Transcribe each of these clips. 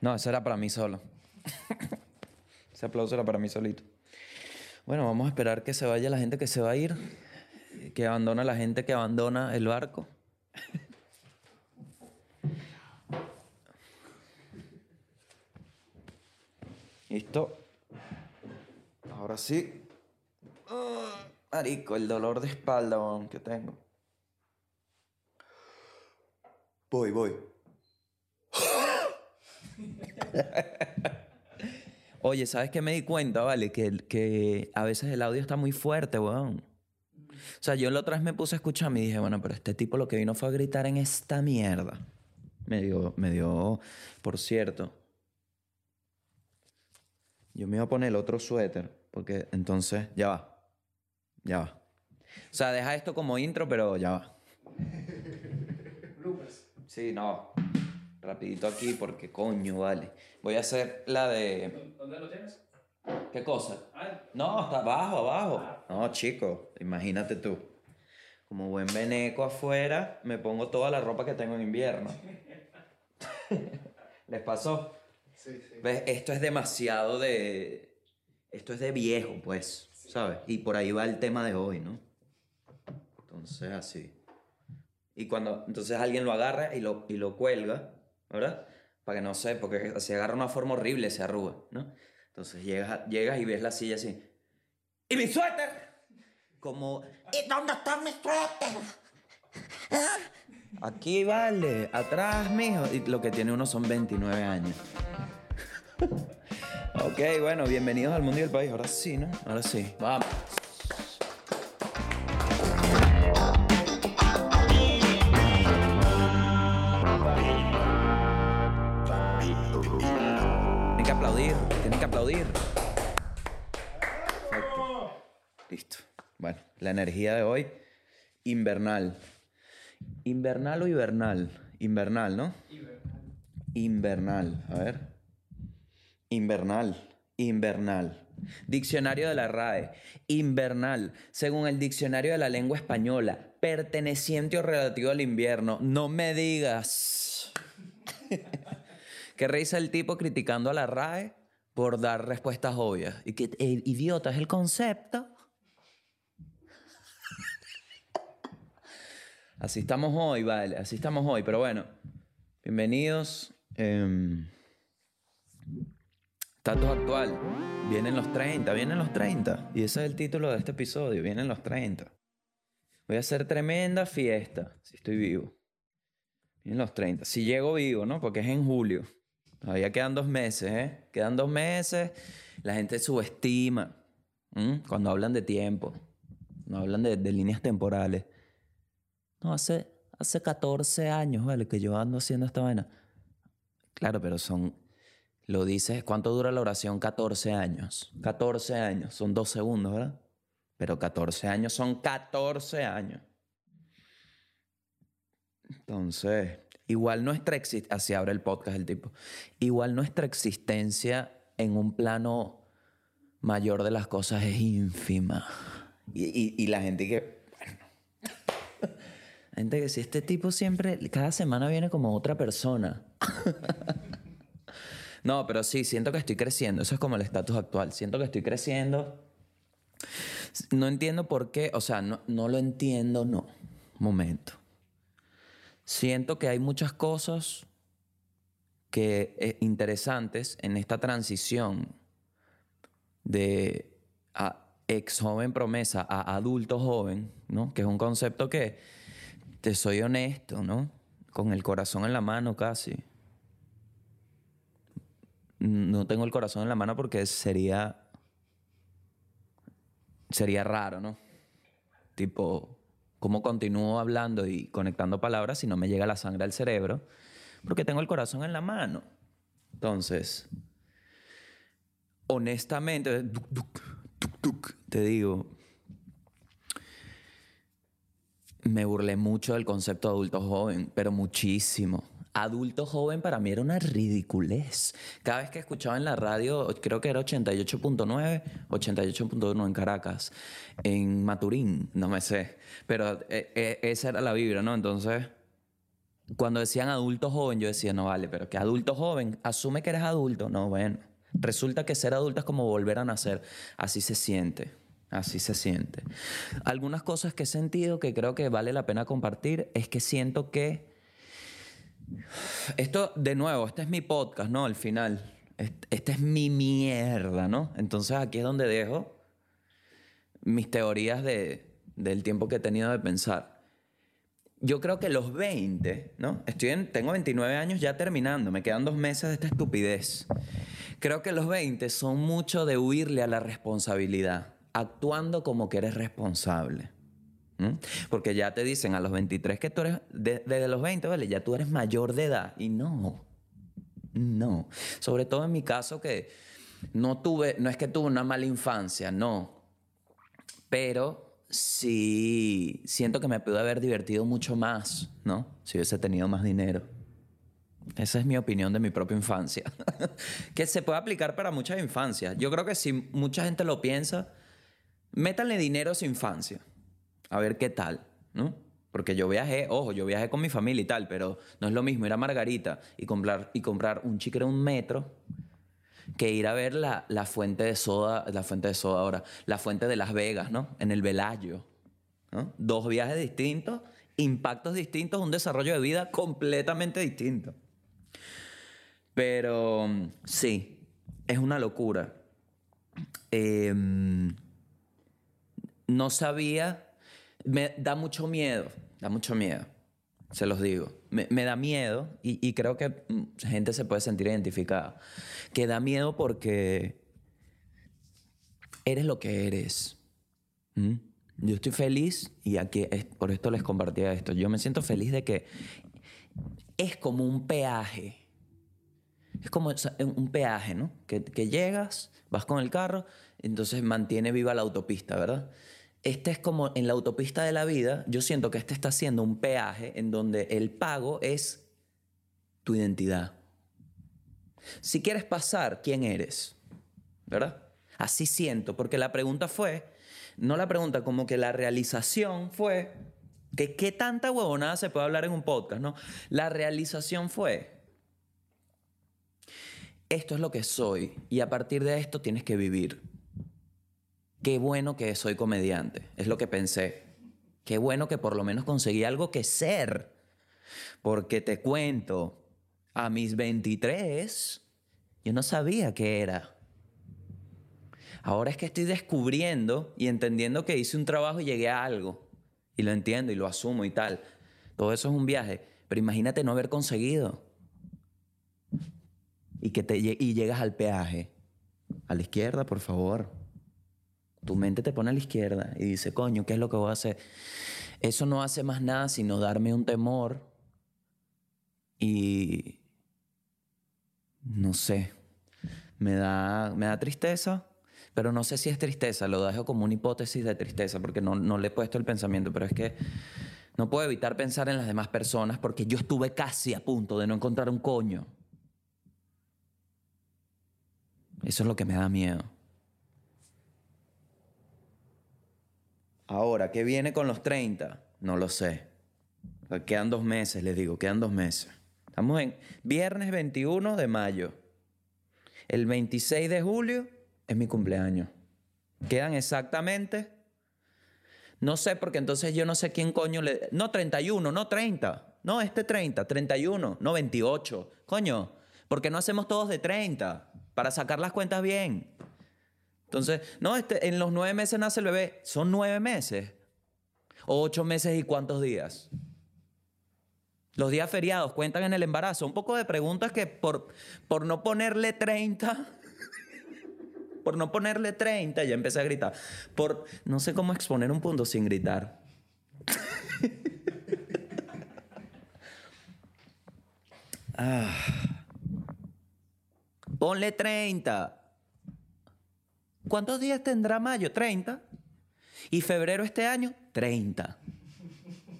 No, eso era para mí solo. Ese aplauso era para mí solito. Bueno, vamos a esperar que se vaya la gente que se va a ir, que abandona la gente que abandona el barco. Listo. Ahora sí. Marico, el dolor de espalda que tengo. Voy. Oye, ¿sabes qué me di cuenta, vale? Que a veces el audio está muy fuerte, weón. O sea, yo la otra vez me puse a escucharme y dije, bueno, pero este tipo lo que vino fue a gritar en esta mierda. Me dio, por cierto. Yo me iba a poner el otro suéter, porque entonces, ya va. O sea, deja esto como intro, pero ya va. Sí, no. Rapidito aquí porque coño, vale. Voy a hacer la de... ¿Dónde lo tienes? ¿Qué cosa? Ah. No, está abajo. Ah. No, chico, imagínate tú. Como buen veneco afuera, me pongo toda la ropa que tengo en invierno. ¿Les pasó? Sí. ¿Ves? Esto es demasiado de... Esto es de viejo, pues, sí. ¿Sabes? Y por ahí va el tema de hoy, ¿no? Entonces, así. Y cuando entonces alguien lo agarra y lo cuelga, ¿verdad? Para que no sé, porque se agarra de una forma horrible, se arruga, ¿no? Entonces llegas y ves la silla así. ¡Y mi suéter! Como, ¿y dónde está mi suéter? ¿Ah? Aquí, vale, atrás, mijo. Y lo que tiene uno son 29 años. Ok, bueno, bienvenidos al mundo y al país. Ahora sí, ¿no? Ahora sí. Vamos. Tienen que aplaudir. Perfecto. Listo. Bueno, la energía de hoy, invernal. ¿Invernal o hibernal? Invernal, ¿no? Invernal. A ver. Invernal. Diccionario de la RAE. Invernal, según el diccionario de la lengua española, perteneciente o relativo al invierno. No me digas. ¿Qué risa el tipo criticando a la RAE por dar respuestas obvias? Y que idiota es el concepto. Así estamos hoy, vale. Así estamos hoy. Pero bueno, bienvenidos. Status actual. Vienen los 30. Y ese es el título de este episodio. Vienen los 30. Voy a hacer tremenda fiesta si estoy vivo. Vienen los 30. Si llego vivo, ¿no? Porque es en julio. Todavía quedan 2 meses, ¿eh? Quedan 2 meses. La gente subestima cuando hablan de tiempo. No hablan de líneas temporales. No, hace 14 años, ¿vale? Que yo ando haciendo esta vaina. Claro, pero son... Lo dices... ¿Cuánto dura la oración? 14 años. 14 años. Son 2 segundos, ¿verdad? Pero 14 años son 14 años. Entonces... Igual nuestra existencia... Así abre el podcast el tipo. Igual nuestra existencia en un plano mayor de las cosas es ínfima. Y la gente que... Bueno. La gente que si este tipo siempre... Cada semana viene como otra persona. No, pero sí, siento que estoy creciendo. Eso es como el estatus actual. Siento que estoy creciendo. No entiendo por qué. O sea, no lo entiendo, no. Momento. Siento que hay muchas cosas interesantes en esta transición de ex joven promesa a adulto joven, ¿no? Que es un concepto que, te soy honesto, ¿no? Con el corazón en la mano casi. No tengo el corazón en la mano porque sería raro, ¿no? Tipo... ¿Cómo continúo hablando y conectando palabras si no me llega la sangre al cerebro? Porque tengo el corazón en la mano. Entonces, honestamente, te digo, me burlé mucho del concepto de adulto joven, pero muchísimo. Adulto joven para mí era una ridiculez. Cada vez que escuchaba en la radio, creo que era 88.1 en Caracas, en Maturín, no me sé, pero esa era la vibra, ¿no? Entonces, cuando decían adulto joven, yo decía, no vale, pero que adulto joven, asume que eres adulto. No, bueno, resulta que ser adulto es como volver a nacer. Así se siente, así se siente. Algunas cosas que he sentido que creo que vale la pena compartir es que siento que... Esto, de nuevo, este es mi podcast, ¿no? Al final, este es mi mierda, ¿no? Entonces aquí es donde dejo mis teorías del tiempo que he tenido de pensar. Yo creo que los 20, ¿no? Tengo 29 años ya terminando, me quedan 2 meses de esta estupidez. Creo que los 20 son mucho de huirle a la responsabilidad, actuando como que eres responsable. Porque ya te dicen a los 23 que tú eres, desde los 20, ¿vale? Ya tú eres mayor de edad. Y no. Sobre todo en mi caso, que no es que tuve una mala infancia, no. Pero sí siento que me pude haber divertido mucho más, ¿no? Si hubiese tenido más dinero. Esa es mi opinión de mi propia infancia. Que se puede aplicar para muchas infancias. Yo creo que si mucha gente lo piensa, métanle dinero a su infancia. A ver qué tal, ¿no? Porque yo viajé con mi familia y tal, pero no es lo mismo ir a Margarita y comprar un chicle a 1 metro que ir a ver la fuente de soda, la fuente de Las Vegas, ¿no? En el Velayo, ¿no? 2 viajes distintos, impactos distintos, un desarrollo de vida completamente distinto. Pero sí, es una locura. No sabía... Me da mucho miedo, se los digo. Me da miedo y creo que gente se puede sentir identificada. Que da miedo porque eres lo que eres. ¿Mm? Yo estoy feliz y aquí por esto les compartía esto. Yo me siento feliz de que es como un peaje. Es como un peaje, ¿no? Que llegas, vas con el carro, entonces mantiene viva la autopista, ¿verdad? Este es como en la autopista de la vida. Yo siento que este está siendo un peaje en donde el pago es tu identidad. Si quieres pasar, ¿quién eres? ¿Verdad? Así siento, porque la pregunta fue, no la pregunta, como que la realización fue, que ¿qué tanta huevonada se puede hablar en un podcast, no? La realización fue, esto es lo que soy y a partir de esto tienes que vivir. Qué bueno que soy comediante, es lo que pensé. Qué bueno que por lo menos conseguí algo que ser. Porque te cuento, a mis 23, yo no sabía qué era. Ahora es que estoy descubriendo y entendiendo que hice un trabajo y llegué a algo. Y lo entiendo y lo asumo y tal. Todo eso es un viaje. Pero imagínate no haber conseguido. Y llegas al peaje. A la izquierda, por favor. Tu mente te pone a la izquierda y dice, coño, ¿qué es lo que voy a hacer? Eso no hace más nada sino darme un temor y no sé, me da tristeza, pero no sé si es tristeza, lo dejo como una hipótesis de tristeza porque no le he puesto el pensamiento, pero es que no puedo evitar pensar en las demás personas porque yo estuve casi a punto de no encontrar un coño. Eso es lo que me da miedo. Ahora, ¿qué viene con los 30? No lo sé. Quedan 2 meses, les digo, quedan 2 meses. Estamos en viernes 21 de mayo. El 26 de julio es mi cumpleaños. Quedan exactamente... No sé, porque entonces yo no sé quién coño le... No, 31, no 30. No, 30, 31, no 28. Coño, ¿por qué no hacemos todos de 30? Para sacar las cuentas bien. Entonces, no, en los 9 meses nace el bebé. ¿Son 9 meses? ¿O 8 meses y cuántos días? ¿Los días feriados cuentan en el embarazo? Un poco de preguntas que por no ponerle 30... por no ponerle 30, ya empecé a gritar. No sé cómo exponer un punto sin gritar. Ponle 30... ¿Cuántos días tendrá mayo? 30. ¿Y febrero este año? 30.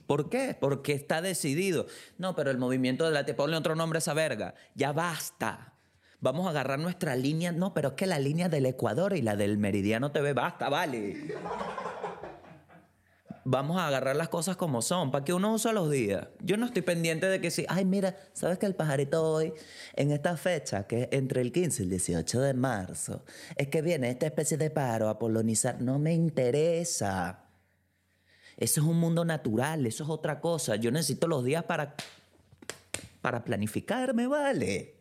¿Por qué? Porque está decidido. No, pero el movimiento de la... Ponle otro nombre a esa verga. Ya basta. Vamos a agarrar nuestra línea. No, pero es que la línea del Ecuador y la del Meridiano TV. Basta, vale. vamos a agarrar las cosas como son, para que uno usa los días. Yo no estoy pendiente de que si, ay, mira, ¿sabes que el pajarito hoy, en esta fecha, que es entre el 15 y el 18 de marzo, es que viene esta especie de pájaro a polinizar? No me interesa. Eso es un mundo natural, eso es otra cosa. Yo necesito los días para planificarme, ¿vale?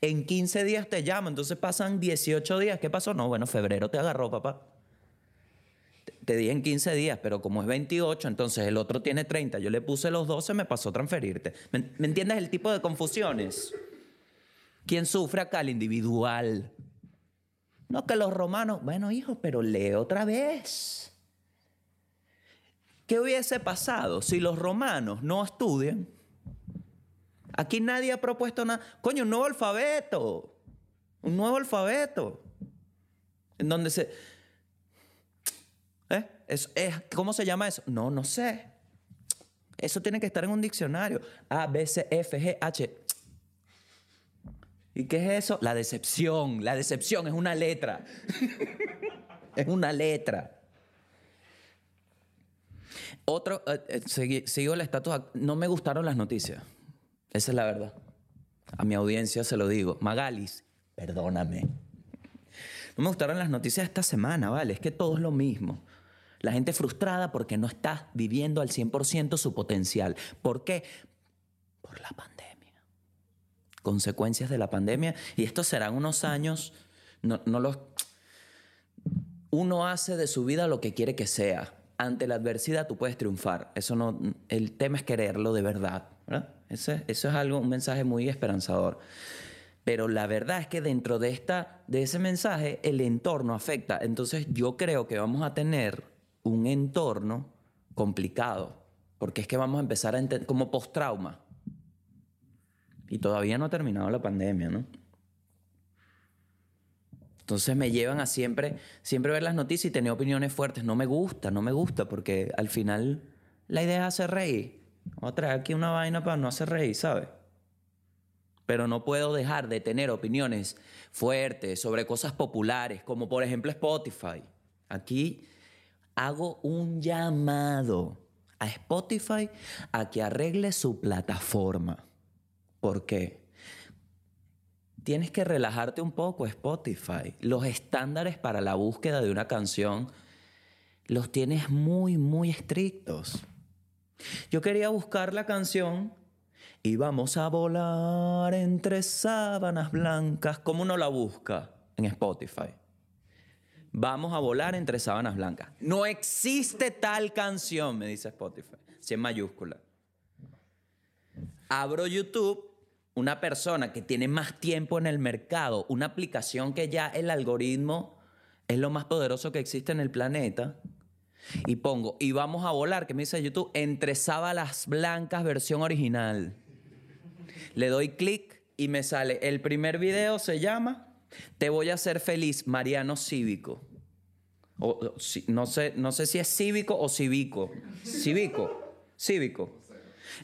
En 15 días te llamo, entonces pasan 18 días. ¿Qué pasó? No, bueno, febrero te agarró, papá. Te dije en 15 días, pero como es 28, entonces el otro tiene 30. Yo le puse los 12, me pasó a transferirte. ¿Me entiendes el tipo de confusiones? ¿Quién sufre acá? El individual. No, que los romanos... Bueno, hijo, pero lee otra vez. ¿Qué hubiese pasado si los romanos no estudian? Aquí nadie ha propuesto nada. Coño, un nuevo alfabeto. Un nuevo alfabeto. En donde se... ¿Cómo se llama eso? No, no sé. Eso tiene que estar en un diccionario. A, B, C, F, G, H. ¿Y qué es eso? La decepción. La decepción es una letra. Es una letra. Otro, sigo el estatus. No me gustaron las noticias. Esa es la verdad. A mi audiencia se lo digo. Magalis, perdóname. No me gustaron las noticias esta semana, ¿vale? Es que todo es lo mismo. La gente frustrada porque no está viviendo al 100% su potencial. ¿Por qué? Por la pandemia. Consecuencias de la pandemia. Y estos serán unos años... Uno hace de su vida lo que quiere que sea. Ante la adversidad tú puedes triunfar. Eso no, el tema es quererlo de verdad, ¿verdad? Eso es algo, un mensaje muy esperanzador. Pero la verdad es que dentro de ese mensaje el entorno afecta. Entonces yo creo que vamos a tener un entorno complicado, porque es que vamos a empezar a entender como post-trauma. Y todavía no ha terminado la pandemia, ¿no? Entonces me llevan a siempre ver las noticias y tener opiniones fuertes. No me gusta, porque al final la idea es hacer reír. Voy a traer aquí una vaina para no hacer reír, ¿sabes? Pero no puedo dejar de tener opiniones fuertes sobre cosas populares, como por ejemplo Spotify. Aquí hago un llamado a Spotify a que arregle su plataforma. ¿Por qué? Tienes que relajarte un poco, Spotify. Los estándares para la búsqueda de una canción los tienes muy, muy estrictos. Yo quería buscar la canción... Y vamos a volar entre sábanas blancas. ¿Cómo uno la busca en Spotify? Vamos a volar entre sábanas blancas. No existe tal canción, me dice Spotify. 100 mayúsculas. Abro YouTube, una persona que tiene más tiempo en el mercado, una aplicación que ya el algoritmo es lo más poderoso que existe en el planeta... Y pongo, y vamos a volar, que me dice YouTube, entre sábanas blancas versión original. Le doy clic y me sale, el primer video se llama Te voy a hacer feliz, Mariano Civico. No sé si es Cívico o Civico. Cívico.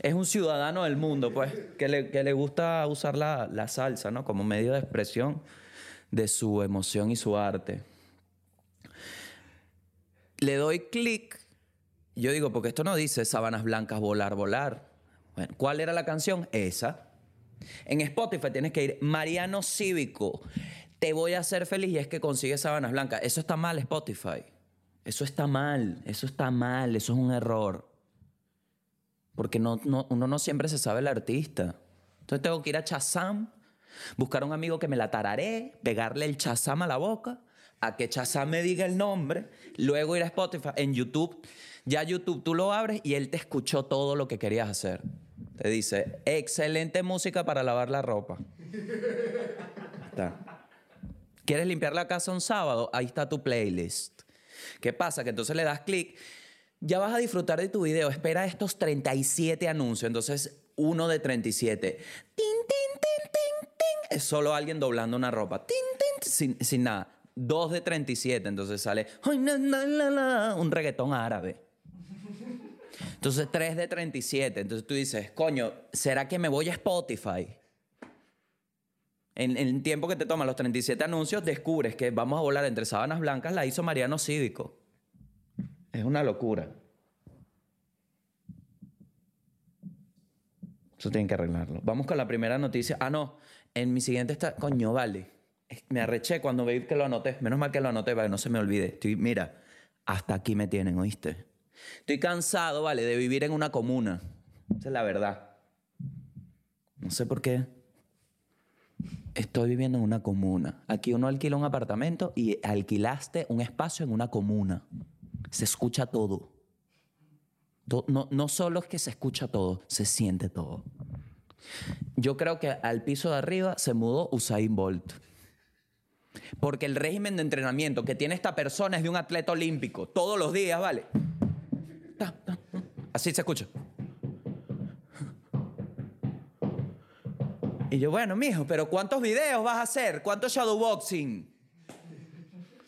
Es un ciudadano del mundo, pues, que le gusta usar la salsa, ¿no? Como medio de expresión de su emoción y su arte. Le doy clic, yo digo, porque esto no dice sábanas blancas, volar, volar. Bueno, ¿cuál era la canción? Esa. En Spotify tienes que ir, Mariano Civico, te voy a hacer feliz, y es que consigues sábanas blancas. Eso está mal, Spotify. Eso está mal, eso es un error. Porque uno no siempre se sabe el artista. Entonces tengo que ir a Shazam, buscar a un amigo que me la tararé, pegarle el Shazam a la boca... a que Shazam me diga el nombre, luego ir a Spotify. En YouTube, ya YouTube tú lo abres y él te escuchó todo lo que querías hacer. Te dice, excelente música para lavar la ropa. Está. ¿Quieres limpiar la casa un sábado? Ahí está tu playlist. ¿Qué pasa? Que entonces le das clic, ya vas a disfrutar de tu video, espera estos 37 anuncios, entonces uno de 37. Tin, tin, tin, tin, tin. Es solo alguien doblando una ropa. Tin, tin, sin nada. 2 de 37, entonces sale un reggaetón árabe. Entonces 3 de 37, entonces tú dices, coño, ¿será que me voy a Spotify? En el tiempo que te toman los 37 anuncios, descubres que vamos a volar entre sábanas blancas la hizo Mariano Civico. Es una locura. Eso tienen que arreglarlo. Vamos con la primera noticia. Ah, no. En mi siguiente está... Coño, vale. Me arreché cuando veí que lo anoté. Menos mal que lo anoté para que no se me olvide. Mira, hasta aquí me tienen, ¿oíste? Estoy cansado, vale, de vivir en una comuna. Esa es la verdad. No sé por qué. Estoy viviendo en una comuna. Aquí uno alquila un apartamento y alquilaste un espacio en una comuna. Se escucha todo. No solo es que se escucha todo, se siente todo. Yo creo que al piso de arriba se mudó Usain Bolt. Porque el régimen de entrenamiento que tiene esta persona es de un atleta olímpico. Todos los días, ¿vale? Así se escucha. Y yo, bueno, mijo, pero ¿cuántos videos vas a hacer? ¿Cuánto shadowboxing?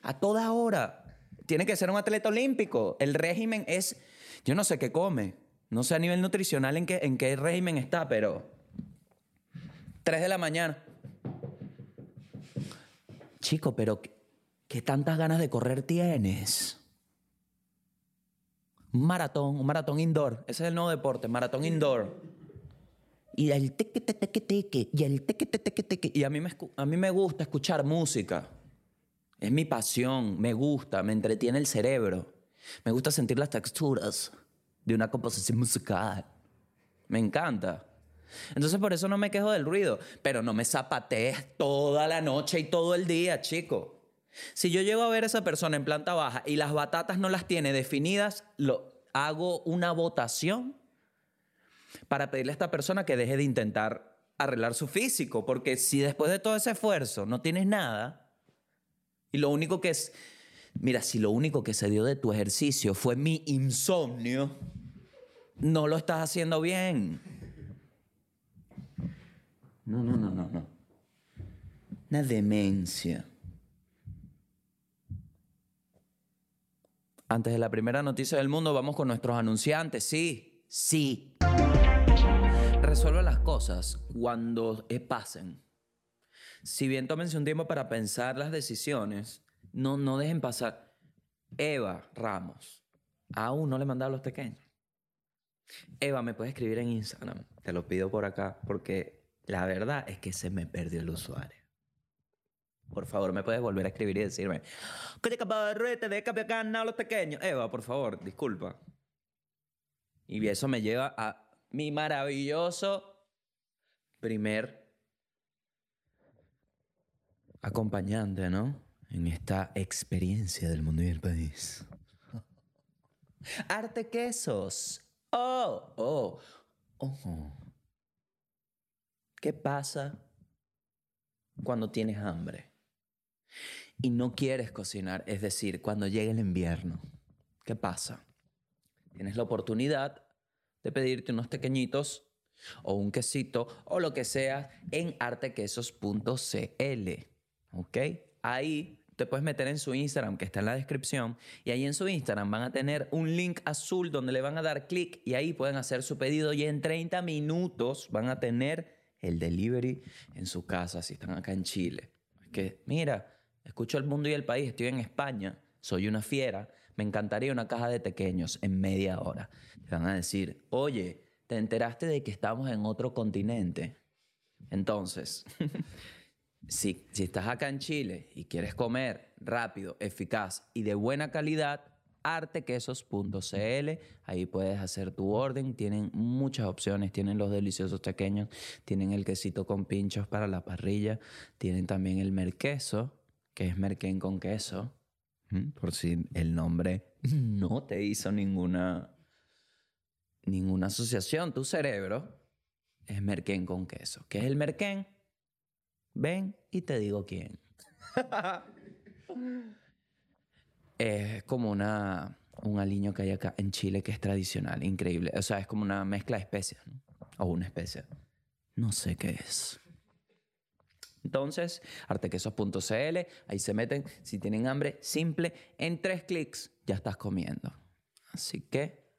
A toda hora. Tiene que ser un atleta olímpico. El régimen es... Yo no sé qué come. No sé a nivel nutricional en qué régimen está, pero... 3 de la mañana. Chico, pero ¿qué tantas ganas de correr tienes? Un maratón indoor. Ese es el nuevo deporte, maratón indoor. Y el teque-teque-teque, y el teque-teque-teque. Y a mí me gusta escuchar música. Es mi pasión, me gusta, me entretiene el cerebro. Me gusta sentir las texturas de una composición musical. Me encanta. Entonces por eso no me quejo del ruido. Pero no me zapatees toda la noche y todo el día, chico. Si yo llego a ver a esa persona en planta baja y las batatas no las tiene definidas, hago una votación para pedirle a esta persona que deje de intentar arreglar su físico. Porque si después de todo ese esfuerzo no tienes nada y lo único que es... Mira, si lo único que se dio de tu ejercicio fue mi insomnio, no lo estás haciendo bien. No. Una demencia. Antes de la primera noticia del mundo, vamos con nuestros anunciantes. Sí. Resuelve las cosas cuando pasen. Si bien tómense un tiempo para pensar las decisiones, no dejen pasar. Eva Ramos, aún no le he mandado a los pequeños. Eva, me puedes escribir en Instagram. Te lo pido por acá porque la verdad es que se me perdió el usuario. Por favor, me puedes volver a escribir y decirme: ¿Qué te de Capiacana a los pequeños? Eva, por favor, disculpa. Y eso me lleva a mi maravilloso primer acompañante, ¿no? En esta experiencia del mundo y del país. Arte Quesos. Oh. ¿Qué pasa cuando tienes hambre y no quieres cocinar? Es decir, cuando llegue el invierno, ¿qué pasa? Tienes la oportunidad de pedirte unos tequeñitos o un quesito o lo que sea en artequesos.cl, ¿ok? Ahí te puedes meter en su Instagram, que está en la descripción, y ahí en su Instagram van a tener un link azul donde le van a dar clic y ahí pueden hacer su pedido y en 30 minutos van a tener el delivery en su casa si están acá en Chile. Que mira, escucho el mundo y el país, estoy en España, soy una fiera, me encantaría una caja de tequeños en media hora. Te van a decir: oye, ¿te enteraste de que estamos en otro continente? Entonces, si estás acá en Chile y quieres comer rápido, eficaz y de buena calidad, artequesos.cl, ahí puedes hacer tu orden. Tienen muchas opciones, tienen los deliciosos tequeños, tienen el quesito con pinchos para la parrilla, tienen también el merqueso, que es merquén con queso, por si el nombre no te hizo ninguna asociación, tu cerebro es merquén con queso. ¿Qué es el merquén? Ven y te digo quién. Es como un aliño que hay acá en Chile que es tradicional, increíble. O sea, es como una mezcla de especias, ¿no? O una especia. No sé qué es. Entonces, artequesos.cl, ahí se meten. Si tienen hambre, simple, en 3 clics ya estás comiendo. Así que,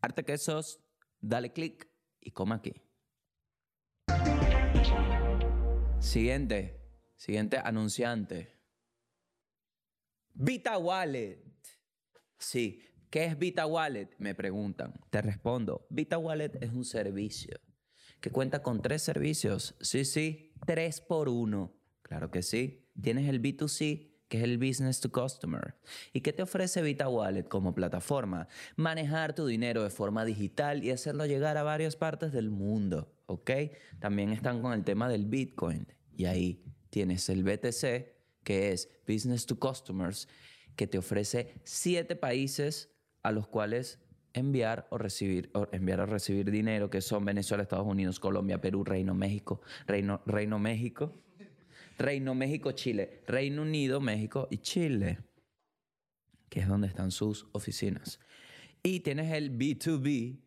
artequesos, dale clic y come aquí. Siguiente anunciante. Vita Wallet. Sí, ¿Qué es Vita Wallet? Me preguntan. Te respondo, Vita Wallet es un servicio que cuenta con 3 servicios. Sí, sí, 3 por 1. Claro que sí. Tienes el B2C, que es el Business to Customer. ¿Y qué te ofrece Vita Wallet como plataforma? Manejar tu dinero de forma digital y hacerlo llegar a varias partes del mundo, ¿ok? También están con el tema del Bitcoin. Y ahí tienes el BTC, que es Business to Customers, que te ofrece 7 países a los cuales enviar o recibir dinero, que son Venezuela, Estados Unidos, Colombia, Perú, Reino México, Chile, Reino Unido, México y Chile, que es donde están sus oficinas. Y tienes el B2B,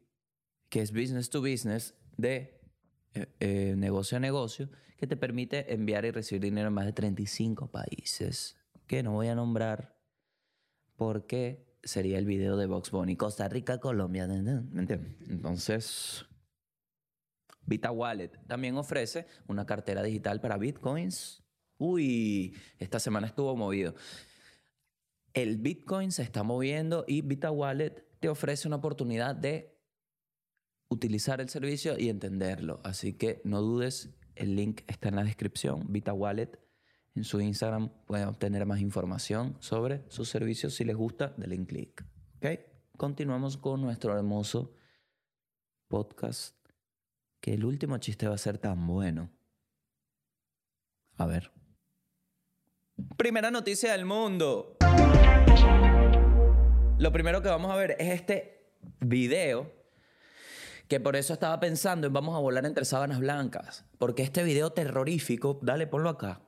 que es business to business, de negocio a negocio, que te permite enviar y recibir dinero en más de 35 países, que no voy a nombrar porque sería el video de Box Bunny, Costa Rica, Colombia, ¿me entiendes? Entonces, Vita Wallet también ofrece una cartera digital para bitcoins. Uy, esta semana estuvo movido. El bitcoin se está moviendo y Vita Wallet te ofrece una oportunidad de utilizar el servicio y entenderlo. Así que no dudes, el link está en la descripción. Vita Wallet en su Instagram pueden obtener más información sobre sus servicios. Si les gusta, denle un clic. ¿Okay? Continuamos con nuestro hermoso podcast. Que el último chiste va a ser tan bueno. A ver. Primera noticia del mundo. Lo primero que vamos a ver es este video, que por eso estaba pensando en vamos a volar entre sábanas blancas, porque este video terrorífico, dale, ponlo acá.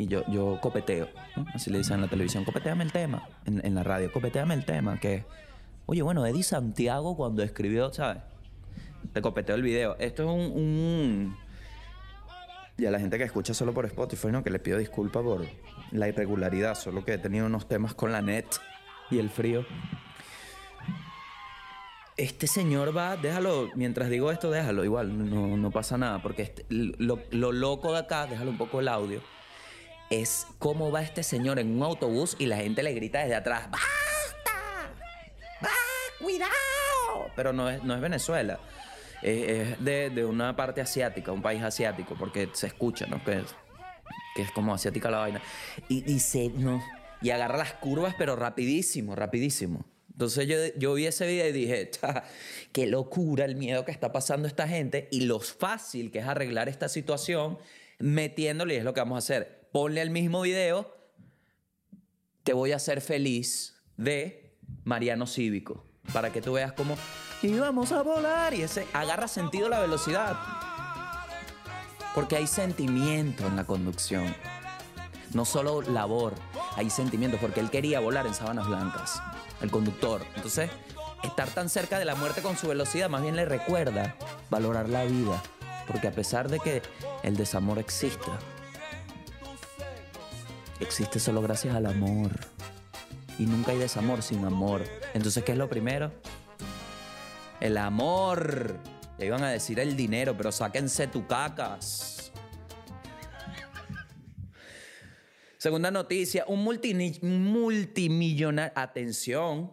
Y yo copeteo, ¿no? Así le dicen en la televisión, copeteame el tema. En la radio, copeteame el tema, que... Oye, bueno, Eddie Santiago cuando escribió, ¿sabes? Te copeteo el video. Esto es un... Y a la gente que escucha solo por Spotify, ¿no? Que le pido disculpa por la irregularidad, solo que he tenido unos temas con la net y el frío. Este señor va... Déjalo, mientras digo esto, déjalo. Igual, no pasa nada, porque lo loco de acá, déjalo un poco el audio, es cómo va este señor en un autobús y la gente le grita desde atrás, ¡basta! ¡Basta! ¡Cuidado! Pero no es Venezuela. Es de una parte asiática, un país asiático, porque se escucha, ¿no? Que es como asiática la vaina. Y dice, no. Y agarra las curvas, pero rapidísimo. Entonces yo vi ese video y dije, qué locura el miedo que está pasando esta gente y lo fácil que es arreglar esta situación metiéndole, y es lo que vamos a hacer. Ponle al mismo video, te voy a hacer feliz, de Mariano Civico, para que tú veas cómo... Y vamos a volar. Y ese agarra sentido la velocidad. Porque hay sentimiento en la conducción. No solo labor, hay sentimiento. Porque él quería volar en sábanas blancas, el conductor. Entonces, estar tan cerca de la muerte con su velocidad más bien le recuerda valorar la vida. Porque a pesar de que el desamor exista, existe solo gracias al amor. Y nunca hay desamor sin amor. Entonces, ¿qué es lo primero? El amor. Le iban a decir el dinero, pero sáquense tu cacas. Segunda noticia. Un multimillonario... Atención.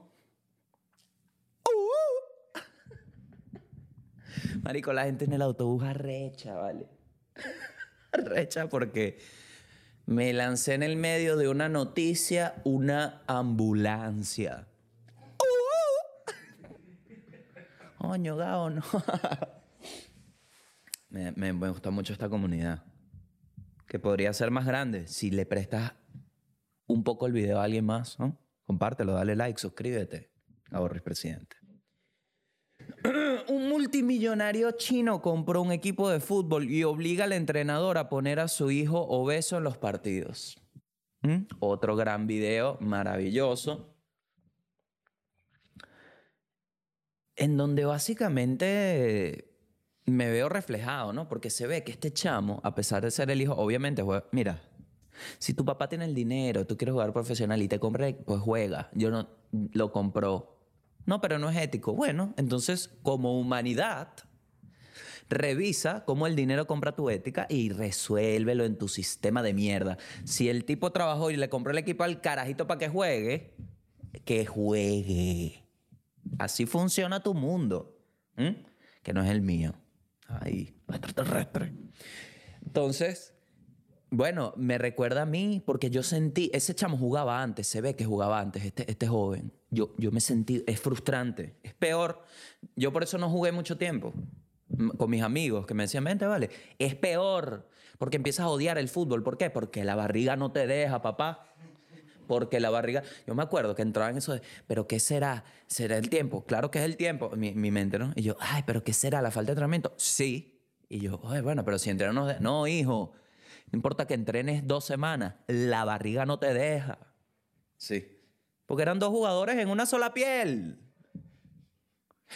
Marico, la gente en el autobús arrecha, ¿vale? Arrecha porque me lancé en el medio de una noticia, una ambulancia. Coño, Gao, no. Me gusta mucho esta comunidad. Que podría ser más grande si le prestas un poco el video a alguien más, ¿no? Compártelo, dale like, suscríbete. Ahorres, presidente. Un multimillonario chino compró un equipo de fútbol y obliga al entrenador a poner a su hijo obeso en los partidos. Otro gran video maravilloso, en donde básicamente me veo reflejado, ¿no? Porque se ve que este chamo, a pesar de ser el hijo, obviamente juega. Mira, si tu papá tiene el dinero, tú quieres jugar profesional y te compra, pues juega. Yo no lo compró. No, pero no es ético. Bueno, entonces, como humanidad, revisa cómo el dinero compra tu ética y resuélvelo en tu sistema de mierda. Si el tipo trabajó y le compró el equipo al carajito para que juegue, que juegue. Así funciona tu mundo, que no es el mío. Ay, extraterrestre. Entonces, bueno, me recuerda a mí porque yo sentí... Ese chamo jugaba antes, se ve que jugaba antes, este joven. Yo me sentí... Es frustrante, es peor. Yo por eso no jugué mucho tiempo con mis amigos que me decían, vente, vale. Es peor porque empiezas a odiar el fútbol. ¿Por qué? Porque la barriga no te deja, papá. Porque la barriga... Yo me acuerdo que entraba en eso de, ¿pero qué será? ¿Será el tiempo? Claro que es el tiempo. Mi mente, ¿no? Y yo, ay, ¿pero qué será? ¿La falta de entrenamiento? Sí. Y yo, ay, bueno, pero si entrenamos... No, hijo. No importa que entrenes 2 semanas. La barriga no te deja. Sí. Porque eran 2 jugadores en una sola piel.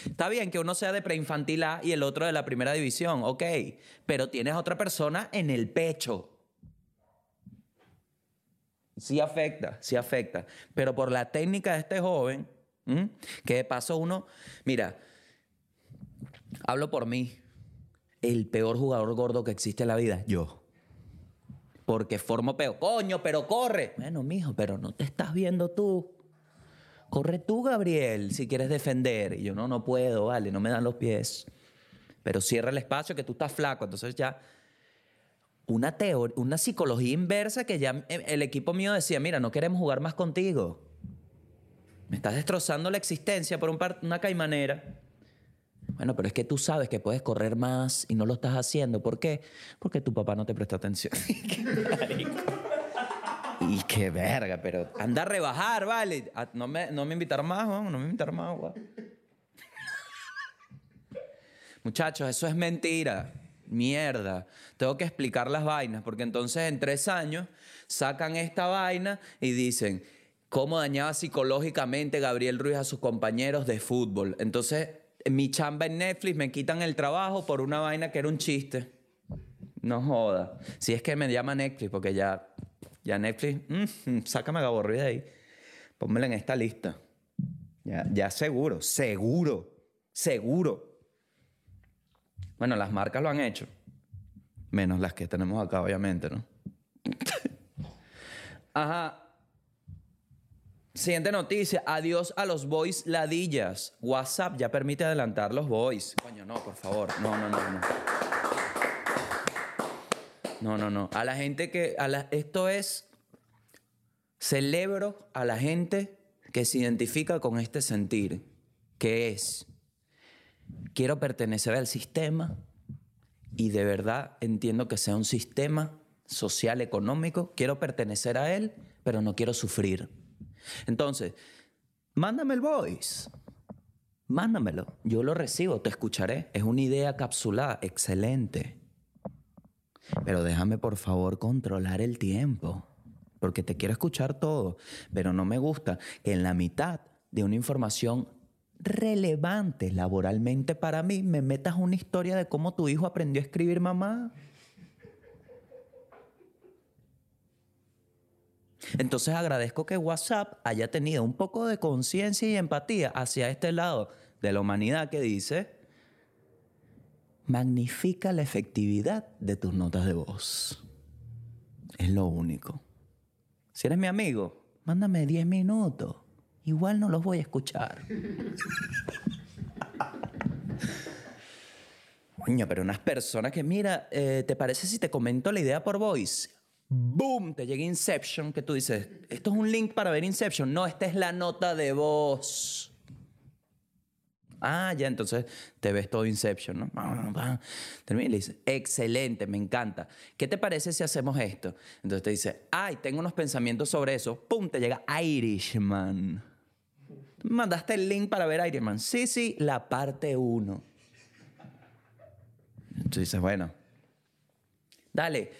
Está bien que uno sea de preinfantil A y el otro de la primera división. Ok. Pero tienes a otra persona en el pecho. Sí afecta, pero por la técnica de este joven, que de paso uno, mira, hablo por mí, el peor jugador gordo que existe en la vida, yo, porque formo peo, coño, pero corre, bueno, mijo, pero no te estás viendo tú, corre tú, Gabriel, si quieres defender, y yo no puedo, vale, no me dan los pies, pero cierra el espacio que tú estás flaco, entonces ya... Una psicología inversa que ya el equipo mío decía, mira, no queremos jugar más contigo. Me estás destrozando la existencia por una caimanera. Bueno, pero es que tú sabes que puedes correr más y no lo estás haciendo. ¿Por qué? Porque tu papá no te prestó atención. ¡Qué marico! Y qué verga, pero anda a rebajar, vale. No me invitaron más, Juan. No me invitaron más, Juan. Muchachos, eso es mentira. Mierda, tengo que explicar las vainas porque entonces en 3 años sacan esta vaina y dicen cómo dañaba psicológicamente Gabriel Ruiz a sus compañeros de fútbol. Entonces mi chamba en Netflix me quitan el trabajo por una vaina que era un chiste. No joda. Si es que me llama Netflix porque ya Netflix, sácame Gaborri de ahí. Pónmela en esta lista. Ya seguro. Bueno, las marcas lo han hecho. Menos las que tenemos acá, obviamente, ¿no? Ajá. Siguiente noticia. Adiós a los voice ladillas. WhatsApp ya permite adelantar los voice. Coño, no, por favor. No. No. A la gente que... Esto es... Celebro a la gente que se identifica con este sentir. Que es... Quiero pertenecer al sistema y de verdad entiendo que sea un sistema social, económico. Quiero pertenecer a él, pero no quiero sufrir. Entonces, mándame el voice. Mándamelo. Yo lo recibo, te escucharé. Es una idea capsulada. Excelente. Pero déjame, por favor, controlar el tiempo. Porque te quiero escuchar todo. Pero no me gusta que en la mitad de una información relevante laboralmente para mí, me metas una historia de cómo tu hijo aprendió a escribir, mamá. Entonces agradezco que WhatsApp haya tenido un poco de conciencia y empatía hacia este lado de la humanidad que dice, magnifica la efectividad de tus notas de voz. Es lo único. Si eres mi amigo, mándame 10 minutos. Igual no los voy a escuchar. Coño, pero unas personas que, mira, ¿te parece si te comento la idea por voice? ¡Boom! Te llega Inception, que tú dices, esto es un link para ver Inception. No, esta es la nota de voz. Ah, ya, entonces te ves todo Inception, ¿no? Termina y le dices, excelente, me encanta. ¿Qué te parece si hacemos esto? Entonces te dice, ay, tengo unos pensamientos sobre eso. ¡Pum! Te llega Irishman. ¿Mandaste el link para ver Iron Man? Sí, la parte 1. Tú dices, bueno, dale,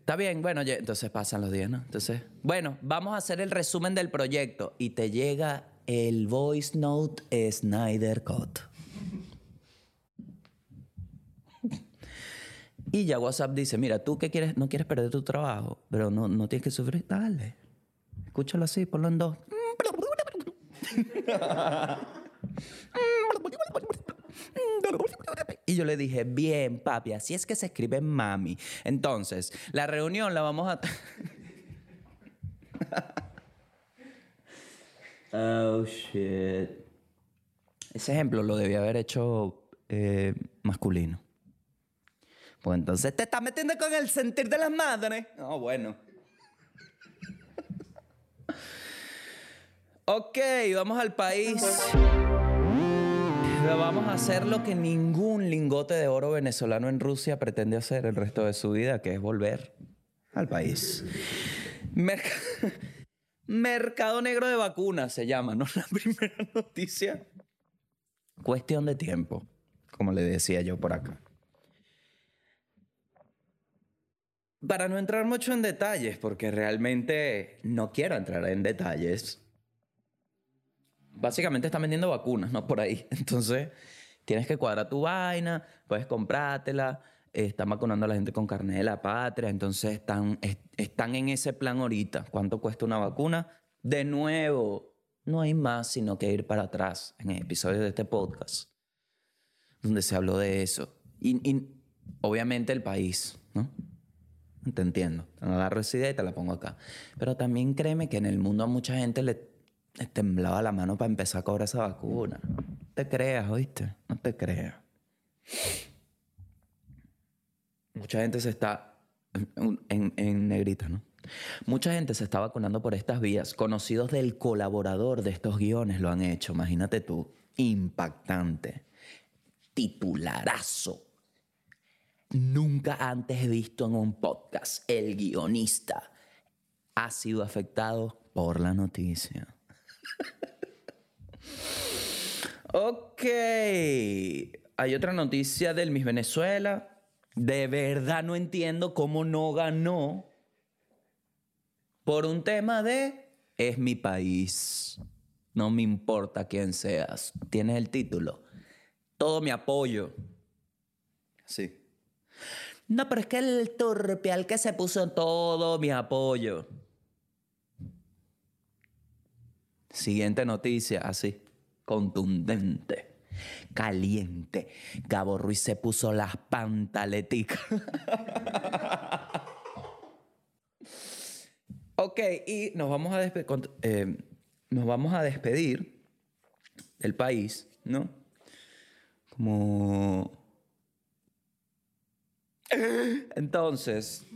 está bien, bueno, entonces pasan los días, ¿no? Entonces, bueno, vamos a hacer el resumen del proyecto y te llega el voice note Snyder Cut. Y ya WhatsApp dice, mira, tú qué quieres, no quieres perder tu trabajo, pero no tienes que sufrir, dale, escúchalo así, ponlo en 2. Y yo le dije, bien, papi, así es que se escribe mami. Entonces, la reunión la vamos a... Oh, shit. Ese ejemplo lo debía haber hecho masculino. Pues entonces, te estás metiendo con el sentir de las madres. No, bueno. Ok, vamos al país. Vamos a hacer lo que ningún lingote de oro venezolano en Rusia pretende hacer el resto de su vida, que es volver al país. Mercado negro de vacunas se llama, ¿no? La primera noticia. Cuestión de tiempo, como le decía yo por acá. Para no entrar mucho en detalles, porque realmente no quiero entrar en detalles. Básicamente están vendiendo vacunas, ¿no? Por ahí. Entonces, tienes que cuadrar tu vaina, puedes comprártela. Están vacunando a la gente con carnet de la patria. Entonces, están en ese plan ahorita. ¿Cuánto cuesta una vacuna? De nuevo, no hay más sino que ir para atrás en episodios de este podcast donde se habló de eso. Y obviamente el país, ¿no? Te entiendo. Te agarro esa idea y te la pongo acá. Pero también créeme que en el mundo a mucha gente le temblaba la mano para empezar a cobrar esa vacuna. No te creas, ¿oíste? No te creas. Mucha gente se está... En negrita, ¿no? Mucha gente se está vacunando por estas vías. Conocidos del colaborador de estos guiones lo han hecho. Imagínate tú. Impactante. Titularazo. Nunca antes visto en un podcast. El guionista ha sido afectado por la noticia. Ok, hay otra noticia del Miss Venezuela. De verdad no entiendo cómo no ganó por un tema de es mi país, no me importa quién seas, tienes el título, todo mi apoyo. Sí. No, pero es que el torpe al que se puso todo mi apoyo. Siguiente noticia, así, contundente, caliente. Gabo Ruiz se puso las pantaleticas. Ok, y nos vamos a despedir del país, ¿no? Como... Entonces...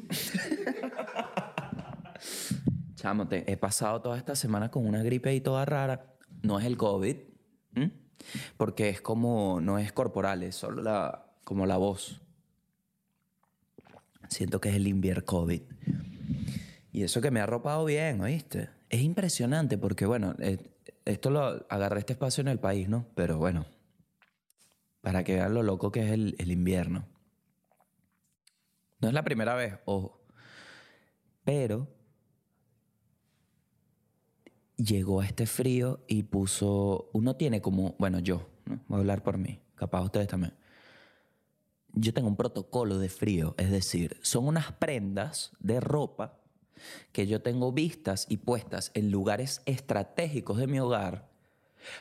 Chamo, he pasado toda esta semana con una gripe y toda rara. No es el COVID, ¿eh? Porque es como, no es corporal, es solo como la voz. Siento que es el invier COVID. Y eso que me ha arropado bien, ¿oíste? Es impresionante porque, bueno, esto lo agarré este espacio en el país, ¿no? Pero bueno, para que vean lo loco que es el invierno. No es la primera vez, ojo. Pero... llegó este frío y puso... Uno tiene como... Bueno, yo, ¿no? Voy a hablar por mí. Capaz ustedes también. Yo tengo un protocolo de frío. Es decir, son unas prendas de ropa que yo tengo vistas y puestas en lugares estratégicos de mi hogar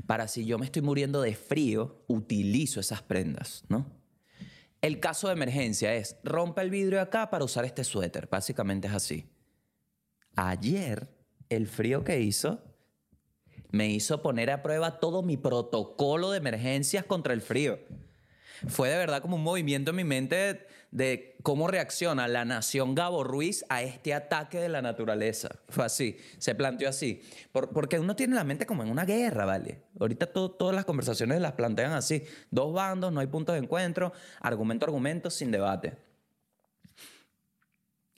para si yo me estoy muriendo de frío, utilizo esas prendas, ¿no? El caso de emergencia es rompe el vidrio acá para usar este suéter. Básicamente es así. Ayer... el frío que hizo me hizo poner a prueba todo mi protocolo de emergencias contra el frío. Fue de verdad como un movimiento en mi mente de cómo reacciona la nación Gabo Ruiz a este ataque de la naturaleza. Fue así, se planteó así. Porque uno tiene la mente como en una guerra, ¿vale? Ahorita todas las conversaciones las plantean así. Dos bandos, no hay puntos de encuentro, argumento, sin debate.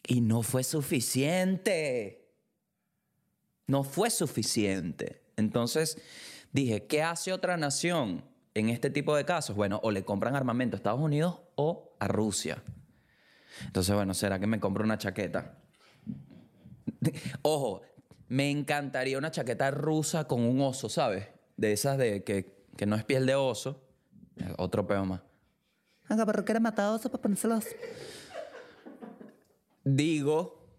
Y no fue suficiente. No fue suficiente. Entonces dije, ¿qué hace otra nación en este tipo de casos? Bueno, o le compran armamento a Estados Unidos o a Rusia. Entonces, bueno, ¿será que me compro una chaqueta? Ojo, me encantaría una chaqueta rusa con un oso, ¿sabes? De esas de que no es piel de oso. Otro peo más. Haga, pero quiere matar a oso para ponérselos. Digo,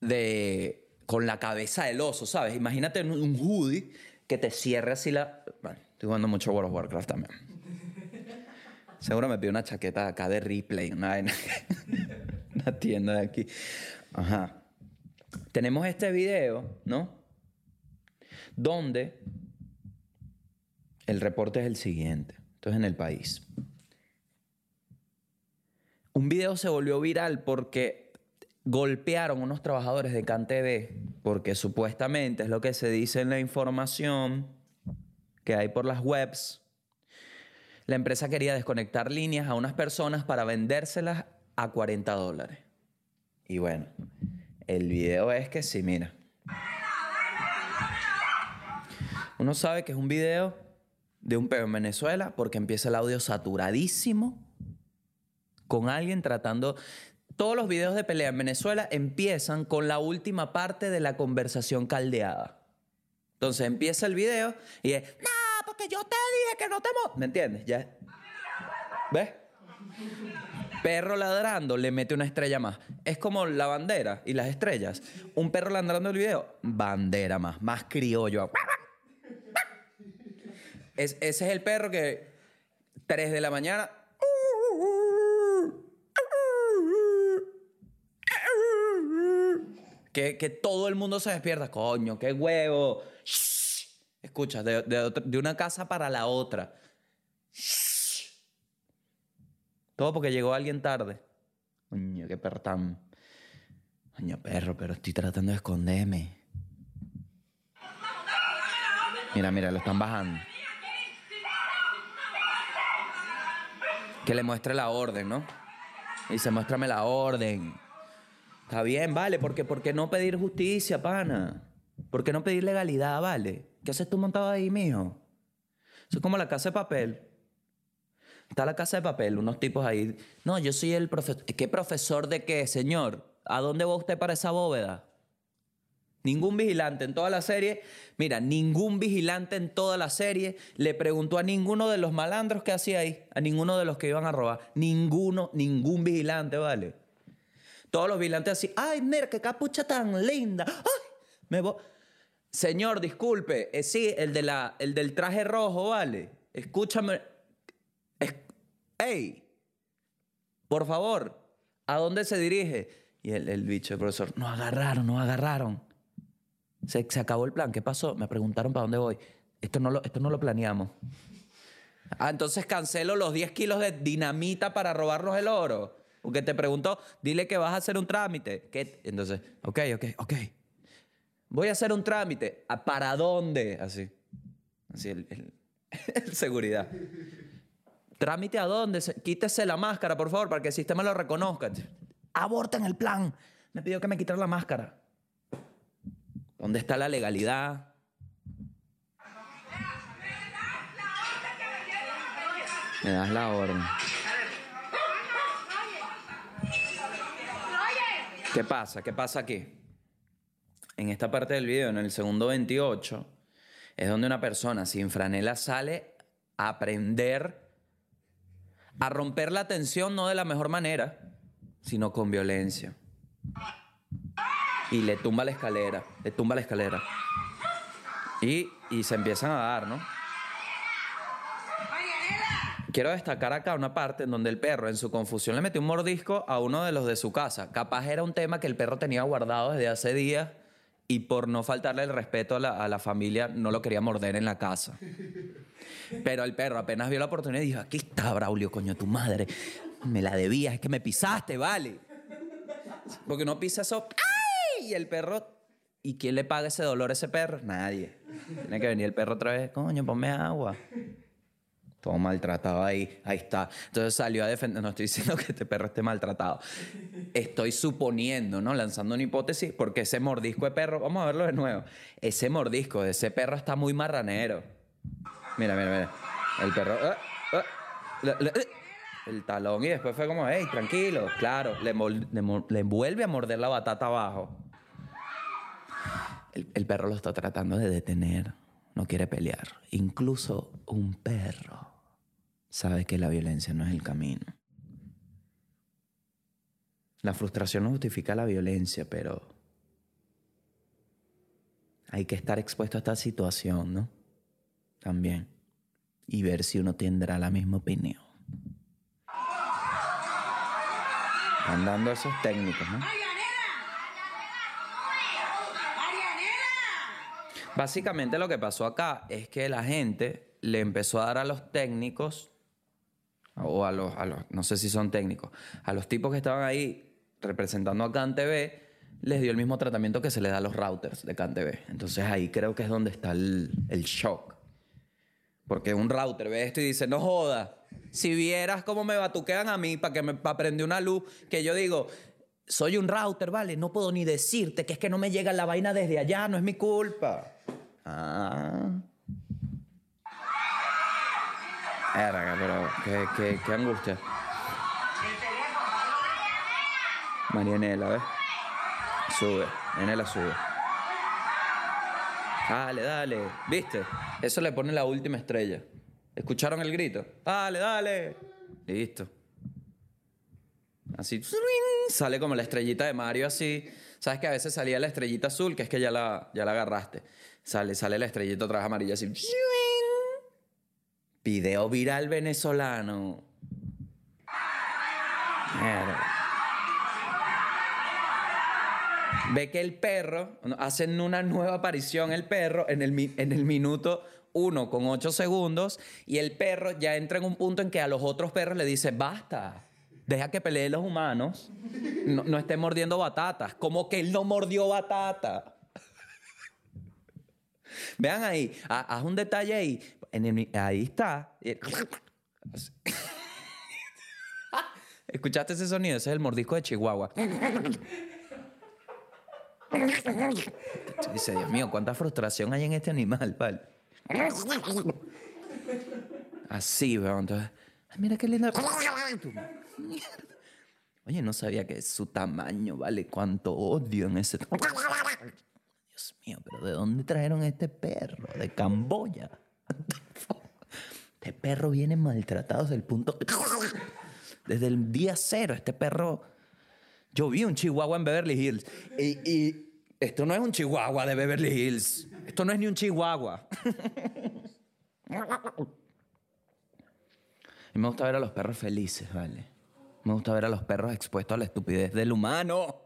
de... con la cabeza del oso, ¿sabes? Imagínate un hoodie que te cierre así la... Bueno, estoy jugando mucho World of Warcraft también. Seguro me pido una chaqueta acá de Ripley, una tienda de aquí. Ajá. Tenemos este video, ¿no? Donde El reporte es el siguiente. Esto es en El País. Un video se volvió viral porque golpearon unos trabajadores de CanTV, porque supuestamente es lo que se dice en la información que hay por las webs. La empresa quería desconectar líneas a unas personas para vendérselas a $40. Y bueno, el video es que sí, mira. Uno sabe que es un video de un peo en Venezuela porque empieza el audio saturadísimo con alguien tratando... Todos los videos de pelea en Venezuela empiezan con la última parte de la conversación caldeada. Entonces empieza el video y es... ¡No, porque yo te dije que no te... ¿Me entiendes? Ya. ¿Ves? Perro ladrando le mete una estrella más. Es como la bandera y las estrellas. Un perro ladrando en el video, bandera más. Más criollo. Ese es el perro que 3 de la mañana... Que todo el mundo se despierta. Coño, qué huevo. Escucha, de una casa para la otra. Todo porque llegó alguien tarde. Coño, qué perro tan... Coño, perro, pero estoy tratando de esconderme. Mira, mira, lo están bajando. Que le muestre la orden, ¿no? Dice, muéstrame la orden. Está bien, vale, porque ¿por qué no pedir justicia, pana? ¿Por qué no pedir legalidad, vale? ¿Qué haces tú montado ahí, mijo? Eso es como La Casa de Papel. Está La Casa de Papel, unos tipos ahí. No, yo soy el profesor. ¿Qué profesor de qué, señor? ¿A dónde va usted para esa bóveda? Ningún vigilante en toda la serie. Mira, ningún vigilante en toda la serie le preguntó a ninguno de los malandros que hacía ahí, a ninguno de los que iban a robar. Ningún vigilante, ¿vale? Todos los vigilantes así. ¡Ay, mira, qué capucha tan linda! ¡Ay! Me voy. Señor, disculpe. Sí, el del traje rojo, ¿vale? Escúchame... ¡Ey! Por favor, ¿a dónde se dirige? Y el bicho, el profesor, nos agarraron. Se acabó el plan. ¿Qué pasó? Me preguntaron para dónde voy. Esto no lo planeamos. Ah, entonces cancelo los 10 kilos de dinamita para robarnos el oro. Porque te preguntó, dile que vas a hacer un trámite. ¿Qué? Entonces, ok. Voy a hacer un trámite. ¿Para dónde? Así el seguridad. ¿Trámite a dónde? Quítese la máscara, por favor, para que el sistema lo reconozca. Aborten el plan. Me pidió que me quitara la máscara. ¿Dónde está la legalidad? Me das la orden. ¿Qué pasa? ¿Qué pasa aquí? En esta parte del video, en el segundo 28, es donde una persona sin franela sale a aprender... a romper la tensión, no de la mejor manera, sino con violencia. Y le tumba la escalera. Y se empiezan a dar, ¿no? Quiero destacar acá una parte en donde el perro, en su confusión, le metió un mordisco a uno de los de su casa. Capaz era un tema que el perro tenía guardado desde hace días y por no faltarle el respeto a la familia no lo quería morder en la casa. Pero el perro apenas vio la oportunidad y dijo, aquí está, Braulio, coño, tu madre. Me la debías, es que me pisaste, vale. Porque uno pisa eso. ¡Ay! Y el perro... ¿Y quién le paga ese dolor a ese perro? Nadie. Tiene que venir el perro otra vez. Coño, ponme agua. Todo maltratado ahí. Ahí está. Entonces salió a defender. No estoy diciendo que este perro esté maltratado. Estoy suponiendo, ¿no? Lanzando una hipótesis. Porque ese mordisco de perro... Vamos a verlo de nuevo. Ese mordisco de ese perro está muy marranero. Mira. El perro... el talón. Y después fue como, hey, tranquilo. Claro, le vuelve a morder la batata abajo. El perro lo está tratando de detener. No quiere pelear. Incluso un perro sabe que la violencia no es el camino. La frustración no justifica la violencia, pero... hay que estar expuesto a esta situación, ¿no? También. Y ver si uno tendrá la misma opinión. Están dando esos técnicos, ¿no? Básicamente lo que pasó acá es que la gente le empezó a dar a los técnicos, o a los no sé si son técnicos, a los tipos que estaban ahí representando a CanTV, les dio el mismo tratamiento que se le da a los routers de CanTV. Entonces ahí creo que es donde está el shock. Porque un router ve esto y dice, no jodas, si vieras cómo me batuquean a mí para que me prenda una luz, que yo digo, soy un router, ¿vale? No puedo ni decirte que es que no me llega la vaina desde allá, no es mi culpa. Ah... Verga, pero qué angustia. Marianela, ¿ves? Sube, Marianela sube. Dale, dale. ¿Viste? Eso le pone la última estrella. ¿Escucharon el grito? Dale, dale. Listo. Así sale como la estrellita de Mario, así. ¿Sabes que a veces salía la estrellita azul? Que es que ya la agarraste. Sale la estrellita otra vez amarilla, así. Video viral venezolano. Mierda. Ve que el perro, hacen una nueva aparición el perro en el minuto 1:08 y el perro ya entra en un punto en que a los otros perros le dice, basta, deja que peleen los humanos, no estén mordiendo batatas. Como que él no mordió batata. Vean ahí, haz un detalle ahí. Ahí está. ¿Escuchaste ese sonido? Ese es el mordisco de Chihuahua. Dice, Dios mío, cuánta frustración hay en este animal, ¿vale? Así, weón. Entonces, ay, mira qué linda. Oye, no sabía que su tamaño, ¿vale? Cuánto odio en ese... Dios mío, pero ¿de dónde trajeron este perro? De Camboya. Este perro viene maltratado desde el punto... Desde el día cero, este perro... Yo vi un chihuahua en Beverly Hills. Y esto no es un chihuahua de Beverly Hills. Esto no es ni un chihuahua. Y me gusta ver a los perros felices, ¿vale? Me gusta ver a los perros expuestos a la estupidez del humano.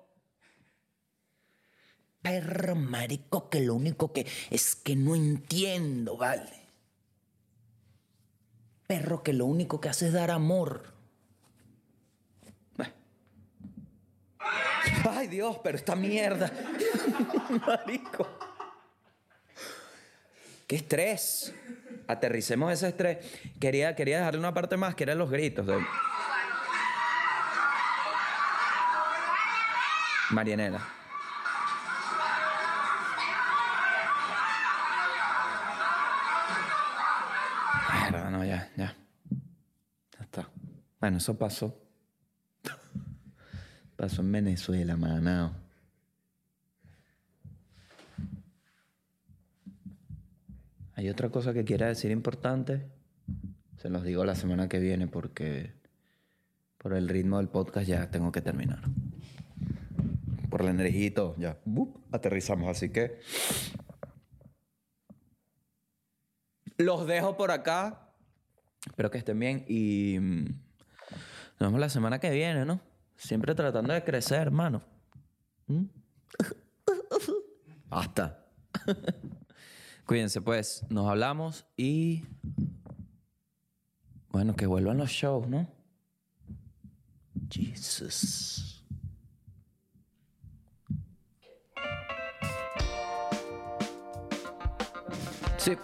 Perro marico que lo único que es que no entiendo, ¿vale? Perro que lo único que hace es dar amor. Ay, Dios, pero esta mierda. Marico. Qué estrés. Aterricemos ese estrés. Quería dejarle una parte más, que eran los gritos. De... Marianela. No, ya está. Bueno, eso pasó. Pasó en Venezuela, manao. Hay otra cosa que quiera decir importante. Se los digo la semana que viene porque por el ritmo del podcast ya tengo que terminar. Por la energía y todo, ya. Aterrizamos, así que... Los dejo por acá. Espero que estén bien y nos vemos la semana que viene, ¿no? Siempre tratando de crecer, hermano. ¿Mm? Basta. Cuídense, pues. Nos hablamos y... Bueno, que vuelvan los shows, ¿no? Jesus. Sí.